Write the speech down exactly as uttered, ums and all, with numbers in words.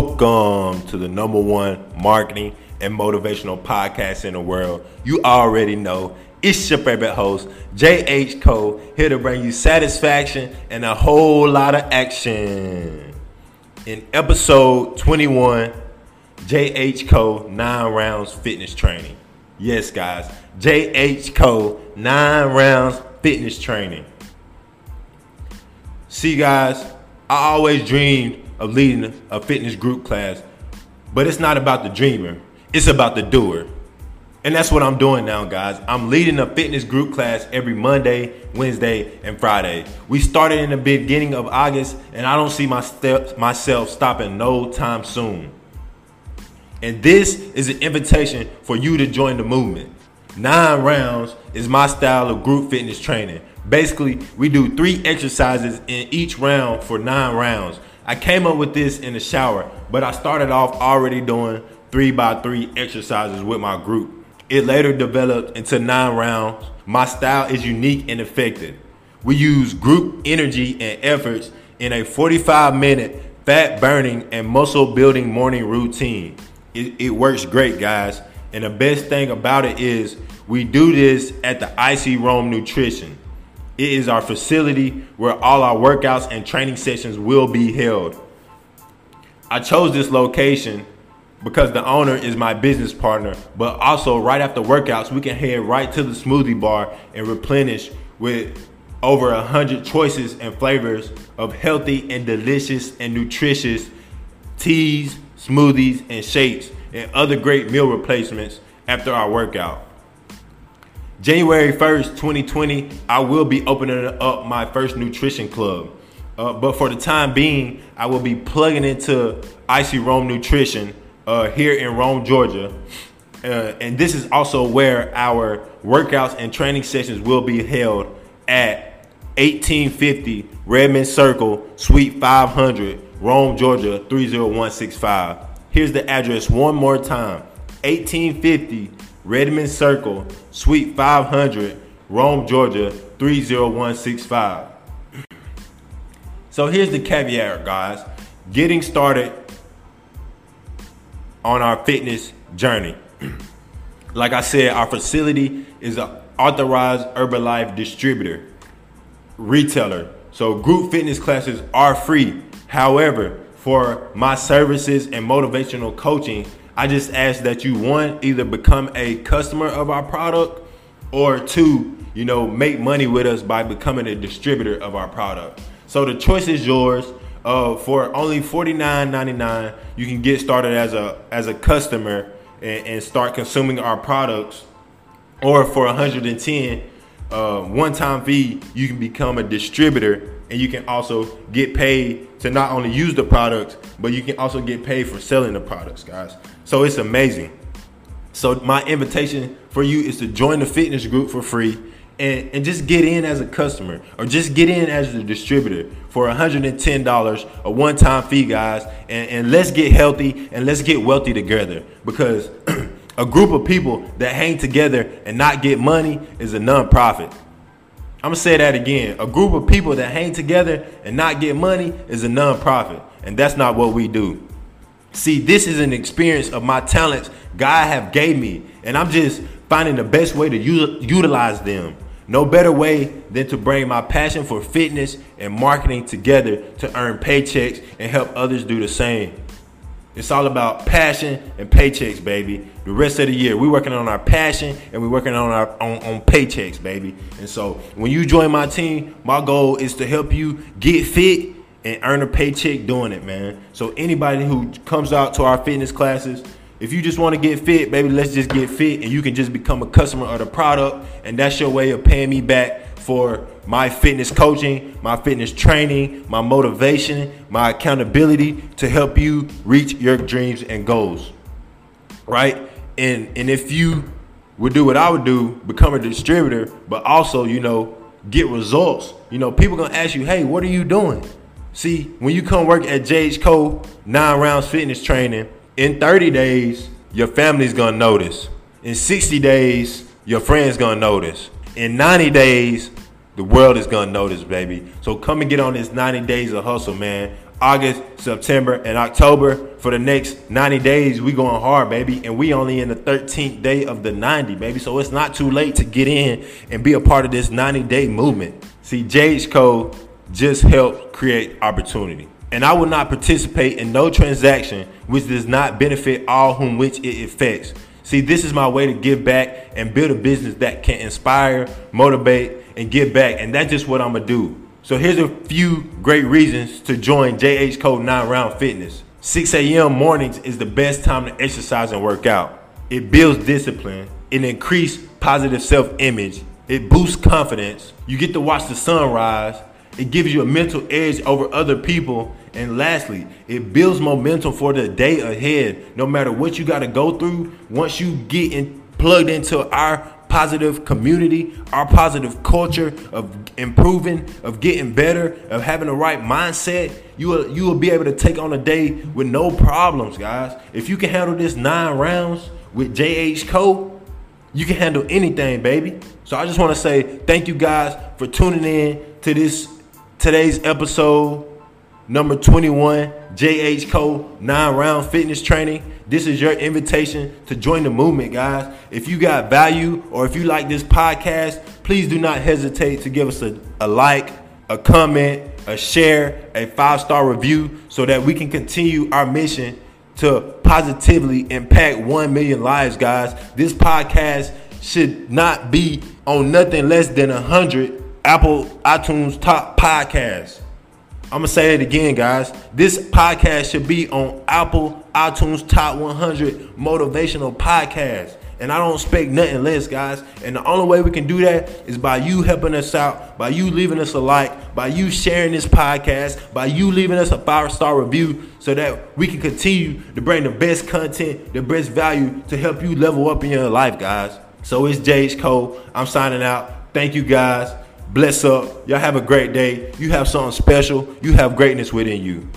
Welcome to the number one marketing and motivational podcast in the world. You already know, it's your favorite host, J H. Cole, here to bring you satisfaction and a whole lot of action. In episode twenty-one, J H. Cole, nine rounds fitness training. Yes, guys, J H. Cole, nine rounds fitness training. See, guys, I always dreamed of leading a fitness group class, but it's not about the dreamer, it's about the doer. And that's what I'm doing now, guys. I'm leading a fitness group class every Monday, Wednesday, and Friday. We started in the beginning of August, and I don't see my step, myself stopping no time soon. And this is an invitation for you to join the movement. Nine rounds is my style of group fitness training. Basically, we do three exercises in each round for nine rounds. I came up with this in the shower, but I started off already doing three by three exercises with my group. It later developed into nine rounds. My style is unique and effective. We use group energy and efforts in a forty-five minute fat burning and muscle building morning routine. It, it works great, guys. And the best thing about it is we do this at the Icy Rome Nutrition. It is our facility where all our workouts and training sessions will be held. I chose this location because the owner is my business partner, but also right after workouts, we can head right to the smoothie bar and replenish with over a hundred choices and flavors of healthy and delicious and nutritious teas, smoothies, and shakes, and other great meal replacements after our workout. January first, twenty twenty, I will be opening up my first nutrition club. Uh, but for the time being, I will be plugging into Icy Rome Nutrition uh, here in Rome, Georgia. Uh, and this is also where our workouts and training sessions will be held at eighteen fifty Redmond Circle, Suite five hundred, Rome, Georgia, three oh one six five. Here's the address one more time, eighteen fifty Redmond Circle, Suite five hundred, Rome, Georgia, three oh one six five. So here's the caveat, guys. Getting started on our fitness journey. Like I said, our facility is an authorized Herbalife distributor, retailer. So group fitness classes are free. However, for my services and motivational coaching, I just ask that you, one, either become a customer of our product, or two, you know, make money with us by becoming a distributor of our product. So the choice is yours. Uh, for only forty-nine ninety-nine, you can get started as a as a customer and, and start consuming our products. Or for one hundred ten dollars, uh, one-time fee, you can become a distributor, and you can also get paid to not only use the products, but you can also get paid for selling the products, guys. So it's amazing. So my invitation for you is to join the fitness group for free and, and just get in as a customer or just get in as a distributor for one hundred ten dollars, a one-time fee, guys. And, and let's get healthy and let's get wealthy together, because a group of people that hang together and not get money is a nonprofit. I'm going to say that again. A group of people that hang together and not get money is a nonprofit. And that's not what we do. See, this is an experience of my talents God have gave me, and I'm just finding the best way to u- utilize them. No better way than to bring my passion for fitness and marketing together to earn paychecks and help others do the same. It's all about passion and paychecks, baby. The rest of the year, we're working on our passion and we're working on our on, on paychecks, baby. And so when you join my team, my goal is to help you get fit and earn a paycheck doing it, man. So anybody who comes out to our fitness classes, if you just want to get fit, baby, let's just get fit, and you can just become a customer of the product, and that's your way of paying me back for my fitness coaching, my fitness training, my motivation, my accountability to help you reach your dreams and goals, right? And and if you would do what I would do, become a distributor, but also, you know, get results. You know, people gonna ask you, hey, what are you doing? See, when you come work at J H. Cole nine rounds fitness training, in thirty days, your family's gonna notice. In sixty days, your friends gonna notice. In ninety days, the world is gonna notice, baby. So come and get on this ninety days of hustle, man. August, September, and October. For the next ninety days, we going hard, baby. And we only in the thirteenth day of the ninety, baby. So it's not too late to get in and be a part of this ninety-day movement. See, J H. Cole just helped create opportunity. And I will not participate in no transaction which does not benefit all whom which it affects. See, this is my way to give back and build a business that can inspire, motivate, and give back. And that's just what I'm going to do. So here's a few great reasons to join J H. Cole nine round Fitness. six a.m. mornings is the best time to exercise and work out. It builds discipline. It increases positive self-image. It boosts confidence. You get to watch the sunrise. It gives you a mental edge over other people. And lastly, it builds momentum for the day ahead. No matter what you got to go through, once you get in, plugged into our positive community, our positive culture of improving, of getting better, of having the right mindset, you will, you will be able to take on a day with no problems, guys. If you can handle this nine rounds with J H. Cole, you can handle anything, baby. So I just want to say thank you guys for tuning in to this today's episode number twenty-one, J H. Cole nine round Fitness Training. This is your invitation to join the movement, guys. If you got value or if you like this podcast, please do not hesitate to give us a, a like, a comment, a share, a five-star review so that we can continue our mission to positively impact one million lives, guys. This podcast should not be on nothing less than one hundred Apple iTunes top podcasts. I'm going to say it again, guys. This podcast should be on Apple iTunes Top one hundred Motivational Podcast. And I don't expect nothing less, guys. And the only way we can do that is by you helping us out, by you leaving us a like, by you sharing this podcast, by you leaving us a five-star review so that we can continue to bring the best content, the best value to help you level up in your life, guys. So it's J H. Cole. I'm signing out. Thank you, guys. Bless up. Y'all have a great day. You have something special. You have greatness within you.